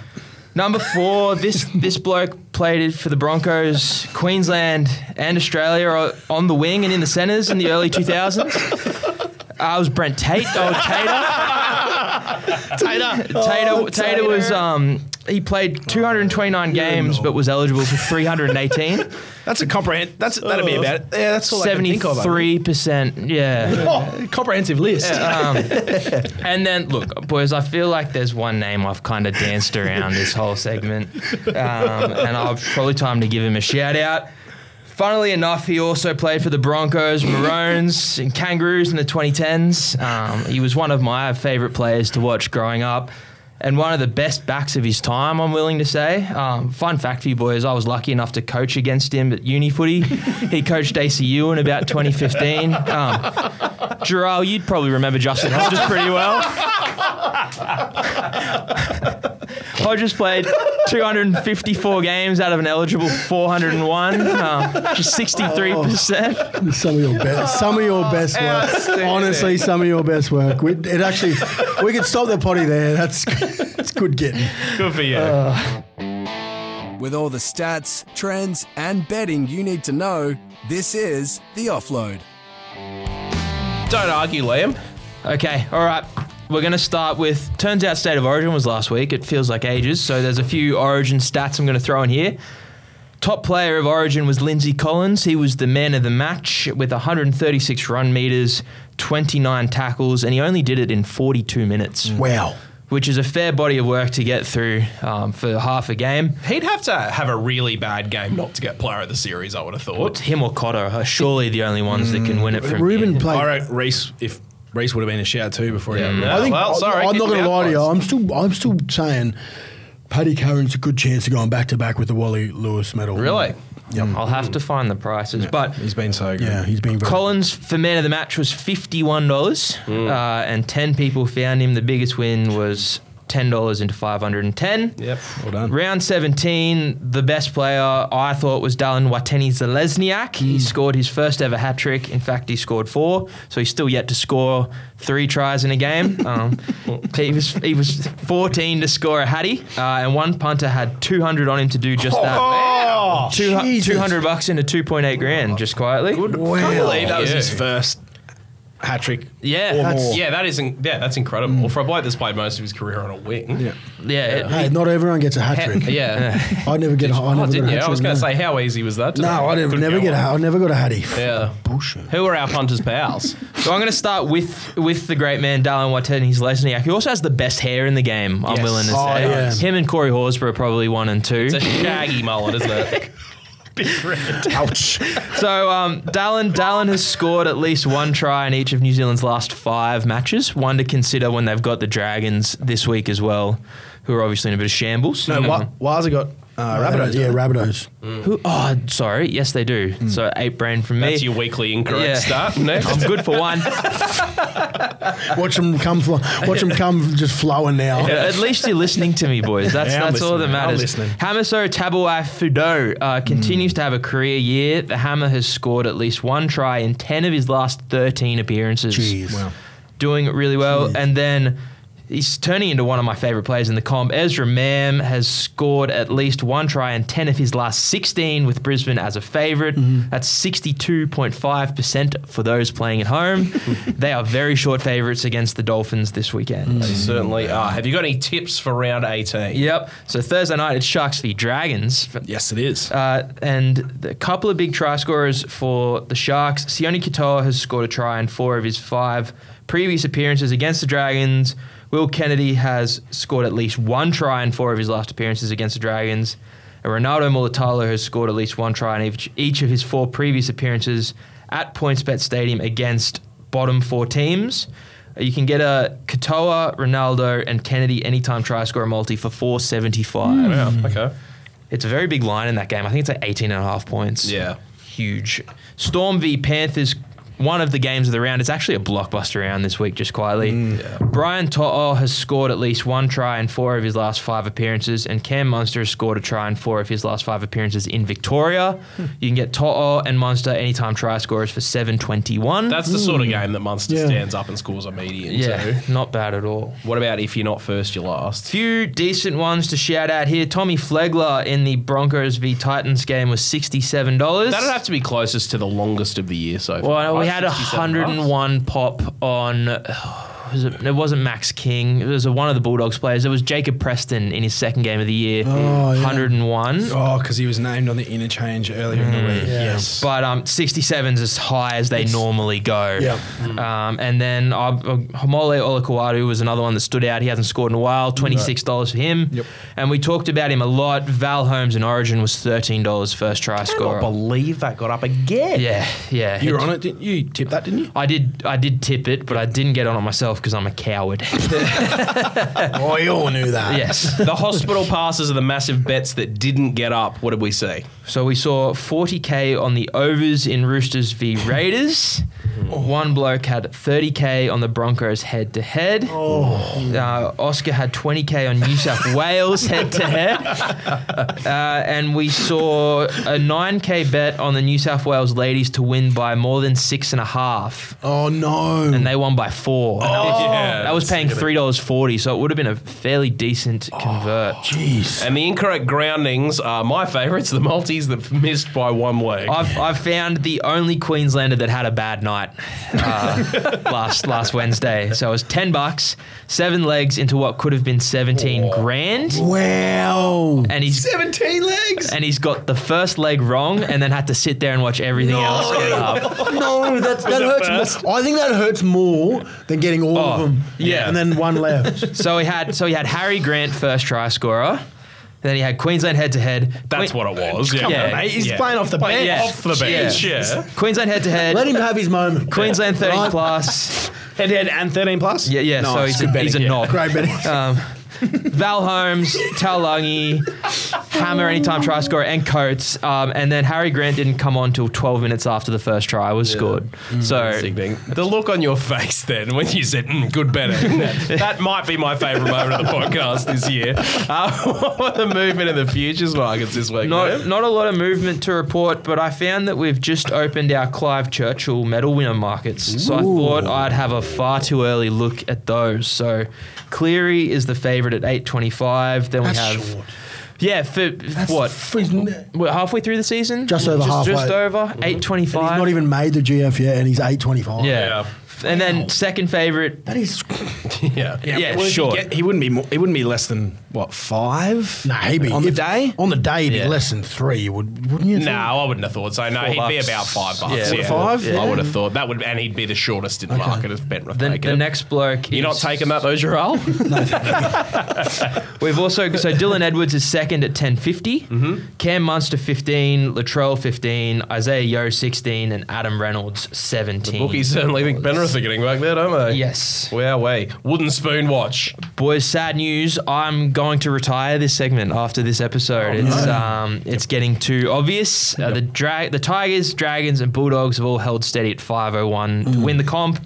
Number four, this bloke played for the Broncos, Queensland and Australia on the wing and in the centres in the early 2000s. I was Brent Tate, old Tater. Tater was... he played 229 games, but was eligible for 318. That's a comprehensive. That'd be about it. Yeah, that's all I can think of. 73%. Yeah. Oh, comprehensive list. And then, look, boys, I feel like there's one name I've kind of danced around this whole segment, and I'll probably time to give him a shout out. Funnily enough, he also played for the Broncos, Maroons, and Kangaroos in the 2010s. He was one of my favourite players to watch growing up. And one of the best backs of his time, I'm willing to say. Fun fact for you boys, I was lucky enough to coach against him at uni footy. He coached ACU in about 2015. Jarrell, you'd probably remember Justin Hodges pretty well. Hodges played 254 games out of an eligible 401, which is 63%. Some of your best work. Honestly, some of your best work. We could stop the potty there. That's good getting. Good for you. With all the stats, trends, and betting you need to know, this is The Offload. Don't argue, Liam. Okay, all right. We're going to start with, turns out State of Origin was last week. It feels like ages. So there's a few Origin stats I'm going to throw in here. Top player of Origin was Lindsay Collins. He was the man of the match with 136 run meters, 29 tackles, and he only did it in 42 minutes. Wow. Which is a fair body of work to get through for half a game. He'd have to have a really bad game not to get player of the series, I would have thought. But him or Cotter are surely the only ones that can win it from Ruben here. I reckon Reece would have been a shout too before he had that. I'm not going to lie to you. I'm still saying Paddy Curran's a good chance of going back-to-back with the Wally Lewis medal. Really? Yep. I'll have to find the prices. Yeah. But he's been so good. Yeah, he's been very Collins, for man of the match, was $51, and 10 people found him. The biggest win was $10 into 510. Yep, well done. Round 17, the best player I thought was Dallin Wateni-Zelezniak. He scored his first ever hat-trick. In fact, he scored 4, so he's still yet to score 3 tries in a game. He was 14 to score a hattie, and one punter had 200 on him to do just that. Wow. $200 into 2.8 grand, just quietly. Good. Wow. I can't believe that was his first hat trick. That's incredible. Well, for a bloke that's played most of his career on a wing. Yeah. Hey, not everyone gets a hat trick. I never get a hat trick. I was going to say, how easy was that? No, I never got a hattie. Yeah. Bullshit. Who are our punters' pals? So I'm going to start with the great man, Dallin Wateni-Zelezniak, who also has the best hair in the game, I'm willing to say. Yeah. Him and Corey Horsburgh are probably 1 and 2. It's a shaggy mullet, isn't it? Big red. Ouch. So Dallin has scored at least 1 try in each of New Zealand's last 5 matches. One to consider when they've got the Dragons this week as well, who are obviously in a bit of shambles. No, Waza got Rabbitohs. Yeah, Rabbitohs. Sorry. Yes, they do. So 8 brain from me. That's your weekly incorrect start. Next. I'm good for 1. Watch them come just flowing now. Yeah, at least you're listening to me, boys. That's all that matters. Hamiso Tabuai Fudo continues to have a career year. The Hammer has scored at least 1 try in 10 of his last 13 appearances. Jeez. Wow. Doing really well. Jeez. And then He's turning into one of my favourite players in the comp. Ezra Mam has scored at least one try and 10 of his last 16 with Brisbane as a favourite. Mm-hmm. That's 62.5% for those playing at home. They are very short favourites against the Dolphins this weekend. Mm-hmm. They certainly are. Have you got any tips for round 18? Yep. So Thursday night, it's Sharks v Dragons. Yes, it is. And a couple of big try scorers for the Sharks. Sione Katoa has scored a try in 4 of his 5 previous appearances against the Dragons. Will Kennedy has scored at least one try in 4 of his last appearances against the Dragons. And Ronaldo Mulatalo has scored at least one try in each of his 4 previous appearances at PointsBet Stadium against bottom 4 teams. You can get a Katoa, Ronaldo, and Kennedy anytime try scorer multi for $4.75. Wow, okay. It's a very big line in that game. I think it's like 18.5 points. Yeah. Huge. Storm v Panthers. One of the games of the round. It's actually a blockbuster round this week, just quietly. Yeah. Brian To'o has scored at least one try in 4 of his last 5 appearances, and Cam Munster has scored a try in 4 of his last 5 appearances in Victoria. You can get To'o and Munster anytime try scorers for $7.21. That's the sort of game that Munster stands up and scores a median. Yeah, so not bad at all. What about if you're not first, you're last? Few decent ones to shout out here. Tommy Flegler in the Broncos v Titans game was $67. That'll have to be closest to the longest of the year so far. Well, we had 101 pop on, it wasn't Max King. It was one of the Bulldogs players. It was Jacob Preston in his second game of the year, 101. Oh, because he was named on the interchange earlier in the week. Yeah. Yes. But 67's as high as they normally go. Yeah. And then Homole Olakuwadu was another one that stood out. He hasn't scored in a while, $26 for him. Yep. And we talked about him a lot. Val Holmes in Origin was $13 first try scorer. I cannot believe that got up again. Yeah, yeah. You were on it, didn't you? You tipped that, didn't you? I did tip it, but I didn't get on it myself, because I'm a coward. Oh, you all knew that. Yes. The hospital passes are the massive bets that didn't get up. What did we see? So we saw 40K on the overs in Roosters v Raiders. One bloke had 30K on the Broncos head-to-head. Oscar had 20K on New South Wales head-to-head. And we saw a 9K bet on the New South Wales ladies to win by more than 6.5. Oh, no. And they won by 4. That was paying $3.40, so it would have been a fairly decent convert. Jeez. And the incorrect groundings are my favourites, the multis that missed by one leg. I've found the only Queenslander that had a bad night last Wednesday. So it was $10, 7 legs into what could have been 17 grand. Wow. And he's 17 legs? And he's got the first leg wrong and then had to sit there and watch everything else get up. No, that hurts more. I think that hurts more than getting all of them. Yeah. And then one left. So he had Harry Grant first try scorer. Then he had Queensland head-to-head. That's what it was. Yeah. Come on, mate. He's playing off the bench. Yeah. Off the bench, yeah. Queensland head-to-head. Let him have his moment. Queensland 13 plus. Head-to-head and 13 plus? Yeah, yeah. No, so he's a knob. Great betting. Val Holmes, Talangi, Hammer anytime try scorer, and Coates. And then Harry Grant didn't come on till 12 minutes after the first try was scored. So the look on your face then when you said, good betting, that might be my favourite moment of the podcast this year. What were the movement in the futures markets this week? Not a lot of movement to report, but I found that we've just opened our Clive Churchill medal winner markets. Ooh. So I thought I'd have a far too early look at those. So Cleary is the favourite at 8.25, then that's we have short. Yeah, we're halfway through the season, just over halfway. Just over 8.25. He's not even made the GF yet, and he's 8.25. Yeah. And then second favourite. That is, yeah, well, sure. He wouldn't be. He wouldn't be less than what, 5? No, he'd be on the day. He'd be less than 3. Wouldn't you? No, I wouldn't have thought so. No, he'd be about $5. Yeah. Yeah. 5. Yeah. I would have thought that would, and he'd be the shortest in the market of Penrith. The next bloke. You're not taking that though, Jarrell? No. We've also Dylan Edwards is second at 10.50. Mm-hmm. Cam Munster 15, Latrell 15, Isaiah Yeo 16, and Adam Reynolds 17. The bookies certainly think Penrith are getting back there, don't they? Yes. Wow, wait. Wooden spoon watch. Boys, sad news. I'm going to retire this segment after this episode. It's getting too obvious. The Tigers, Dragons, and Bulldogs have all held steady at 5.01 to win the comp.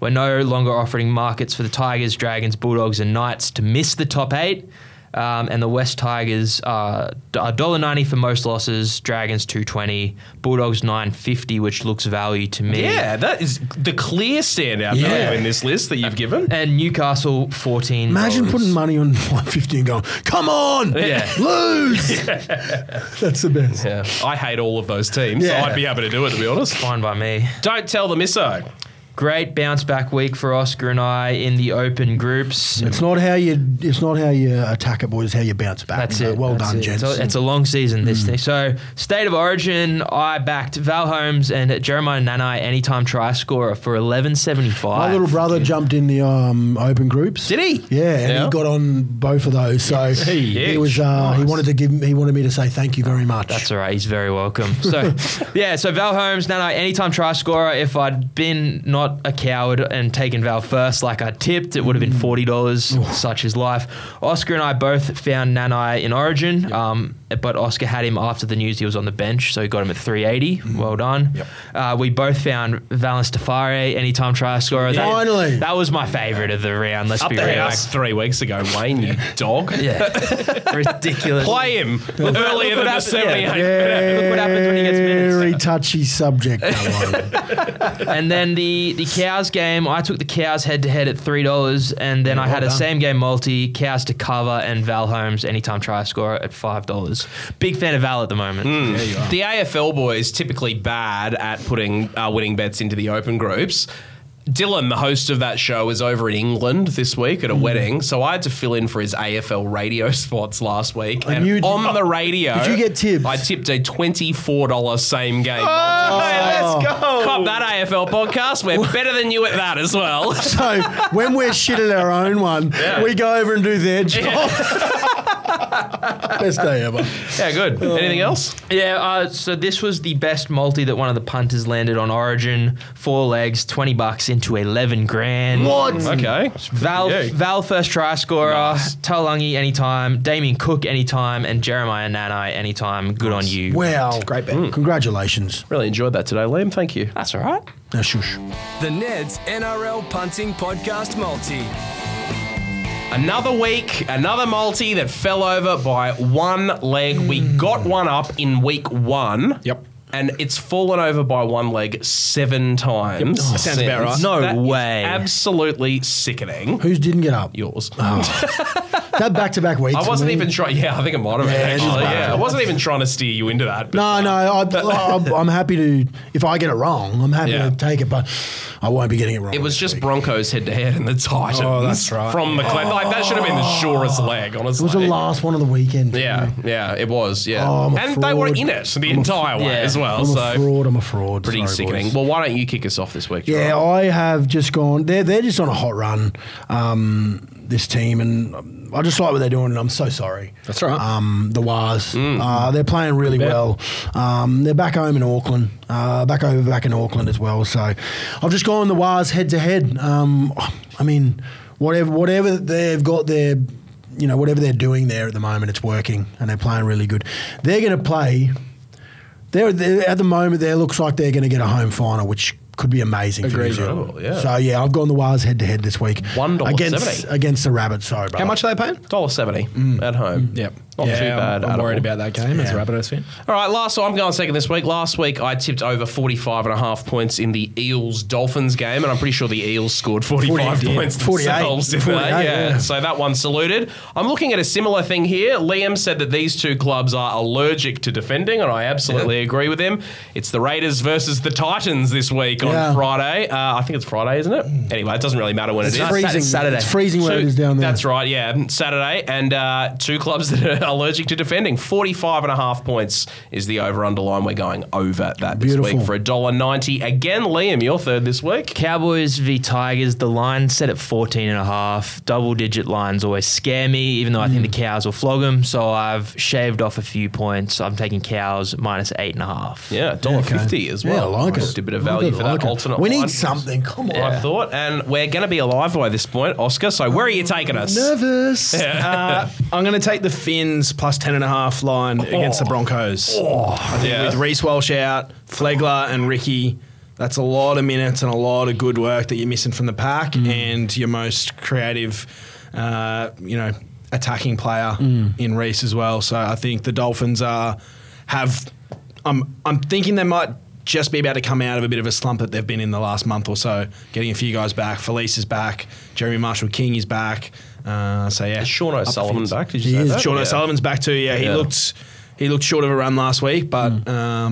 We're no longer offering markets for the Tigers, Dragons, Bulldogs, and Knights to miss the top 8. And the West Tigers are $1.90 for most losses, Dragons $2.20, Bulldogs $9.50, which looks value to me. Yeah, that is the clear standout value in this list that you've given. And Newcastle $14. Imagine putting money on $5.50 and going, come on, lose. That's the best. Yeah. I hate all of those teams, so I'd be happy to do it, to be honest. Fine by me. Don't tell the misso. Great bounce back week for Oscar and I in the open groups. It's not how you attack it, boys. It's how you bounce back. That's it. Well done, gents. It's a long season this thing. So State of Origin, I backed Val Holmes and Jeremiah Nanai anytime try scorer for $11.75. My little brother jumped in the open groups. Did he? Yeah, and he got on both of those. So he was nice. He wanted me to say thank you very much. That's all right. He's very welcome. So so Val Holmes, Nanai anytime try scorer. If I'd been not a coward and taken Val first like I tipped, it would have been $40. Such is life. Oscar and I both found Nanai in Origin, but Oscar had him after the news he was on the bench, so he got him at $3.80. Well done. Yep. We both found Valence Tafare anytime try scorer. Finally. That was my favourite of the round, let's be real. Up the house 3 weeks ago, Wayne, you dog. Yeah. Ridiculous. Play him earlier than the 78. Look what happens when he gets minutes. Very touchy subject. And then the Cows game, I took the Cows head-to-head at $3, and then I had a same-game multi, Cows to cover, and Val Holmes anytime try scorer at $5. Big fan of Val at the moment. Mm. There you are. The AFL boys typically bad at putting winning bets into the open groups. Dylan, the host of that show, is over in England this week at a wedding, so I had to fill in for his AFL radio spots last week. And on the radio, did you get tips? I tipped a $24 same game. Let's go! Cop that AFL podcast. We're better than you at that as well. So when we're shit at our own one, we go over and do their job. Yeah. Best day ever. Yeah, good. Anything else? Yeah, so this was the best multi that one of the punters landed on Origin. 4 legs, $20 into 11 grand. What? Okay. Val first try scorer, nice. Talangi anytime, Damien Cook anytime, and Jeremiah Nanai anytime. Good on you. Wow. Mate. Great bet. Congratulations. Really enjoyed that today, Liam. Thank you. That's all right. Now shush. The Neds NRL Punting Podcast Multi. Another week, another multi that fell over by 1 leg. We got one up in week 1. Yep. And it's fallen over by 1 leg 7 times. Yep. Oh, sounds about right. No way. Absolutely sickening. Whose didn't get up? Yours. Oh. That back-to-back week. I wasn't even trying. Yeah, I think it might have been. I wasn't even trying to steer you into that. I'm happy to. If I get it wrong, I'm happy to take it, but I won't be getting it wrong. It was just week. Broncos head-to-head and the Titans. Oh, that's right. From McLean. That should have been the surest leg, honestly. It was the last one of the weekend. Yeah, it was. Yeah, and they were in it the entire way as well. I'm a fraud. Pretty sickening. Boys. Well, why don't you kick us off this week? Yeah, Charles? I have just gone. They're just on a hot run. This team, and I just like what they're doing, and I'm so sorry. That's right. The Wars. They're playing really well. They're back home in Auckland. Back in Auckland as well. So I've just gone the Wars head to head. I mean, whatever they've got there, you know, whatever they're doing there at the moment, it's working, and they're playing really good. They're going to play. They're at the moment. There looks like they're going to get a home final, which could be amazing. Agreed. For you. Yeah. So, yeah, I've gone the Wires head-to-head this week. $1.70. Against the Rabbits, sorry, bro. How much are they paying? $1.70 at home. Yep. Not too bad. I'm worried about that game as a Rabbitohs fan. All right, I'm going second this week. Last week, I tipped over 45.5 points in the Eels-Dolphins game, and I'm pretty sure the Eels scored 45 points themselves. 48, yeah. So that one saluted. I'm looking at a similar thing here. Liam said that these two clubs are allergic to defending, and I absolutely agree with him. It's the Raiders versus the Titans this week. On Friday. I think it's Friday, isn't it? Anyway, it doesn't really matter when it is. Freezing. Saturday. It's freezing where it is down there. That's right, yeah. Saturday. And two clubs that are allergic to defending. 45.5 points is the over-under line. We're going over that this week for $1.90. Again, Liam, your third this week. Cowboys v Tigers. The line set at 14.5. Double-digit lines always scare me, even though I think the Cows will flog them. So I've shaved off a few points. I'm taking Cows minus 8.5. Yeah, $1.50 as well. Yeah, I like it. A bit of value for that. We need something. Come on. Yeah. I thought. And we're going to be alive by this point, Oscar. So where are you taking us? Nervous. I'm going to take the Finns plus 10.5 line against the Broncos. I think with Reece Walsh out, Flegler and Ricky, that's a lot of minutes and a lot of good work that you're missing from the pack and your most creative, attacking player in Reece as well. So I think the Dolphins have – I'm thinking they might just be about to come out of a bit of a slump that they've been in the last month or so, getting a few guys back. Felice is back. Jeremy Marshall-King is back. So, yeah. Is Sean O'Sullivan back? Did you say that? Sean O'Sullivan's back too, yeah. He looked short of a run last week, but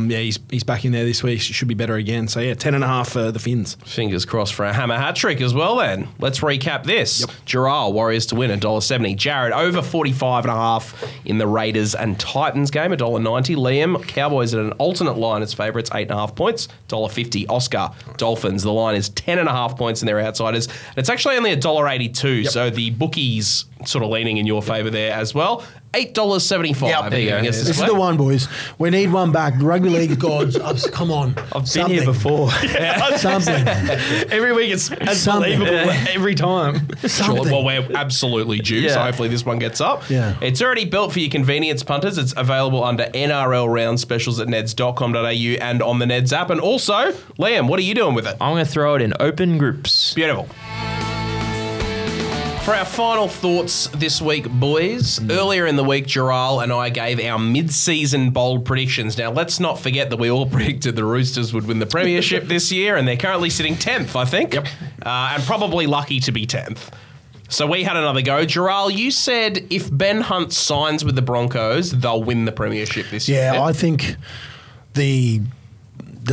he's back in there this week. Should be better again. So, yeah, 10.5 for the Finns. Fingers crossed for a hammer hat-trick as well then. Let's recap this. Yep. Jarrell, Warriors to win, $1.70. Jared, over 45.5 in the Raiders and Titans game, $1.90. Liam, Cowboys at an alternate line as favourites, 8.5 points, $1.50. Oscar, Dolphins, the line is 10.5 points and they're outsiders. And it's actually only $1.82, so the bookies sort of leaning in your favour there as well. $8.75. Yep, there you go. This is the one, boys. We need one back. Rugby league gods. Come on. I've been here before. Yeah. Something. Every week it's unbelievable. Every time. Sure, well, we're absolutely due, so hopefully this one gets up. Yeah. It's already built for your convenience, punters. It's available under NRL round specials at neds.com.au and on the Neds app. And also, Liam, what are you doing with it? I'm going to throw it in open groups. Beautiful. For our final thoughts this week, boys, earlier in the week, Jarrell and I gave our mid-season bold predictions. Now, let's not forget that we all predicted the Roosters would win the premiership this year, and they're currently sitting 10th, I think. Yep. And probably lucky to be 10th. So we had another go. Jarrell, you said if Ben Hunt signs with the Broncos, they'll win the premiership this year. Yeah, I think the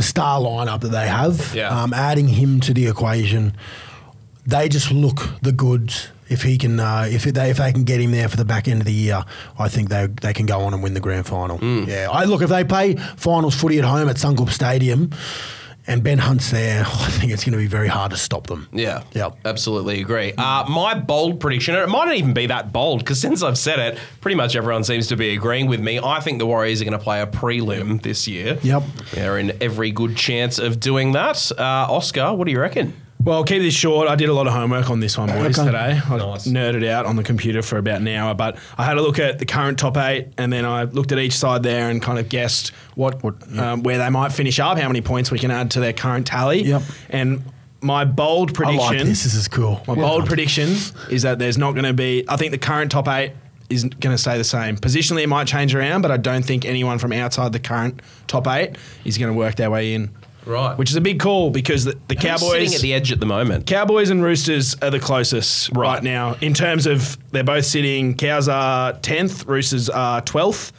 star lineup that they have, adding him to the equation, they just look the goods. If he can, if they can get him there for the back end of the year, I think they can go on and win the grand final. Mm. Yeah, if they play finals footy at home at Suncorp Stadium, and Ben Hunt's there, I think it's going to be very hard to stop them. Yeah, absolutely agree. My bold prediction, and it might not even be that bold, because since I've said it, pretty much everyone seems to be agreeing with me. I think the Warriors are going to play a prelim this year. Yep, they're in every good chance of doing that. Oscar, what do you reckon? Well, keep this short. I did a lot of homework on this one, boys, today. I nerded out on the computer for about an hour, but I had a look at the current top eight, and then I looked at each side there and kind of guessed where they might finish up, how many points we can add to their current tally. Yep. And my bold prediction... I like this. This is cool. My bold prediction is that there's not going to be... I think the current top eight isn't going to stay the same. Positionally, it might change around, but I don't think anyone from outside the current top eight is going to work their way in. Right. Which is a big call because the Cowboys... sitting at the edge at the moment. Cowboys and Roosters are the closest right now in terms of they're both sitting. Cows are 10th, Roosters are 12th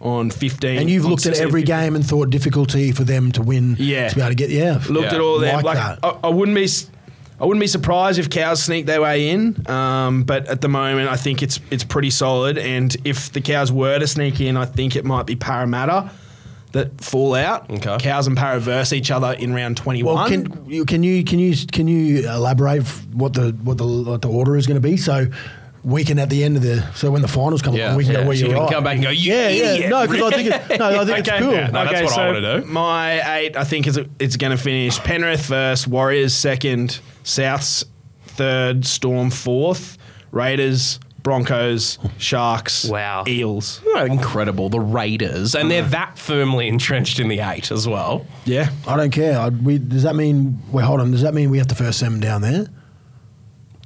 on 15. And you've looked at every game and thought difficulty for them to win. Yeah. To be able to get... Yeah. Looked at all them. Like that. I wouldn't be surprised if Cows sneak their way in, but at the moment I think it's pretty solid, and if the Cows were to sneak in, I think it might be Parramatta that fall out. Okay. Cows and Parra verse each other in round 21. Well, can you elaborate what the order is going to be? So we can at the end of so when the finals come along, we can go where you are. Come back and go. You idiot. No, because I think it's cool. Yeah, that's what I want to do. My eight, I think it's going to finish Penrith first, Warriors second, Souths third, Storm fourth, Raiders. Broncos, Sharks, Eels. Oh, incredible. The Raiders. And they're that firmly entrenched in the eight as well. Yeah. I don't care. Does that mean... Wait, hold on. Does that mean we have to first send them down there?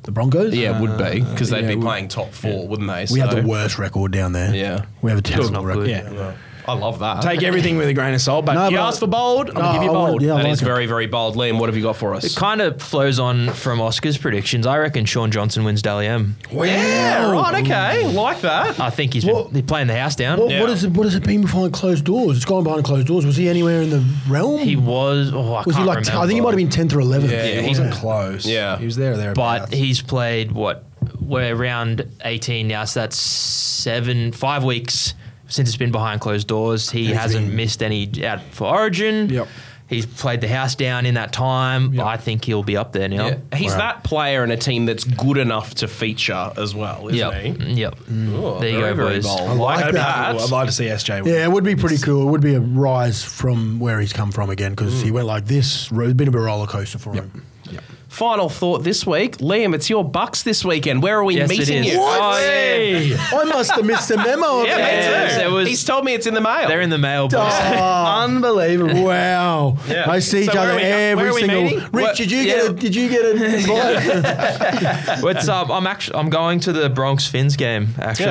The Broncos? Yeah, it would be. Because they'd be playing top four, wouldn't they? We have the worst record down there. Yeah. We have a terrible record. Yeah. No. I love that. Take everything with a grain of salt, but you asked for bold, I'm going to give you bold. That is very, very bold. Liam, what have you got for us? It kind of flows on from Oscar's predictions. I reckon Sean Johnson wins Daly M. Wow. Yeah, right, okay. Like that. I think he's playing the house down. What has it been behind closed doors? It's gone behind closed doors. Was he anywhere in the realm? He was. Oh, I can't remember. I think he might have been 10th or 11th. Yeah, he wasn't close. Yeah. He was there. But he's played, we're around 18 now, so that's 5 weeks since it's been behind closed doors. He hasn't missed any out for Origin. Yep. He's played the house down in that time. Yep. I think he'll be up there now. Yeah. He's that player in a team that's good enough to feature as well, isn't he? Yep. Ooh, there you go, boys. I like that. Cool. I'd like to see SJ. Yeah, it would be pretty cool. It would be a rise from where he's come from again, because he went like this. It's been a bit of a roller coaster for him. Yep. Final thought this week. Liam, it's your Bucks this weekend. Where are we meeting you? What? Oh, yeah. I must have missed a memo. Yeah, me too. He's told me it's in the mail. They're in the mail. Oh, unbelievable. Wow. Yeah. I see each other every single... Rich, did you get an invite? What's up? I'm going to the Bronx Fins game, actually.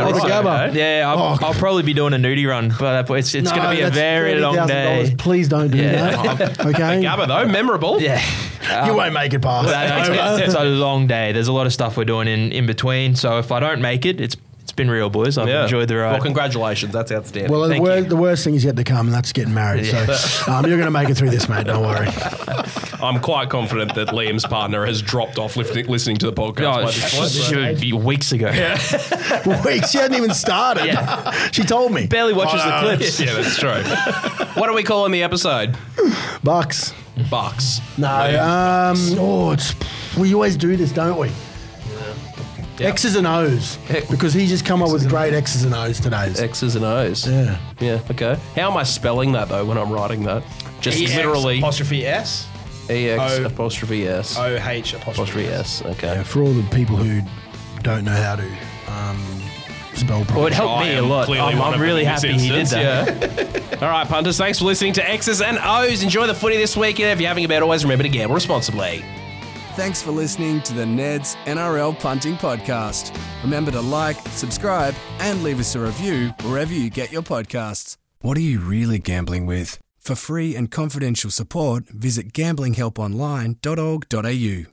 Yeah, I'll probably be doing a nudie run, but it's going to be a very long day. Please don't do that. Okay. The Gabba, though, memorable. Yeah. You won't make it past. It's a long day. There's a lot of stuff we're doing in between. So if I don't make it, it's been real, boys. I've enjoyed the ride. Well, congratulations. That's outstanding. Well, the worst thing is yet to come, and that's getting married. Yeah. So you're going to make it through this, mate. Don't worry. I'm quite confident that Liam's partner has dropped off listening to the podcast. No, by this point. She would be weeks ago. Yeah. Weeks? She hadn't even started. Yeah. She told me. Barely watches the clips. Yeah, that's true. What are we calling the episode? Bucks. No. We always do this, don't we? Yeah. X's and O's. Because he just come up with great X's and O's today. X's and O's. Yeah. Yeah, okay. How am I spelling that, though, when I'm writing that? Just E-X literally... apostrophe S? E-X apostrophe S. O-H apostrophe S. Okay. Yeah, for all the people who don't know how to... Well, it helped me a lot. I'm really happy he did that. Yeah. All right, punters, thanks for listening to X's and O's. Enjoy the footy this weekend. If you're having a bet, always remember to gamble responsibly. Thanks for listening to the Neds NRL Punting Podcast. Remember to like, subscribe, and leave us a review wherever you get your podcasts. What are you really gambling with? For free and confidential support, visit gamblinghelponline.org.au.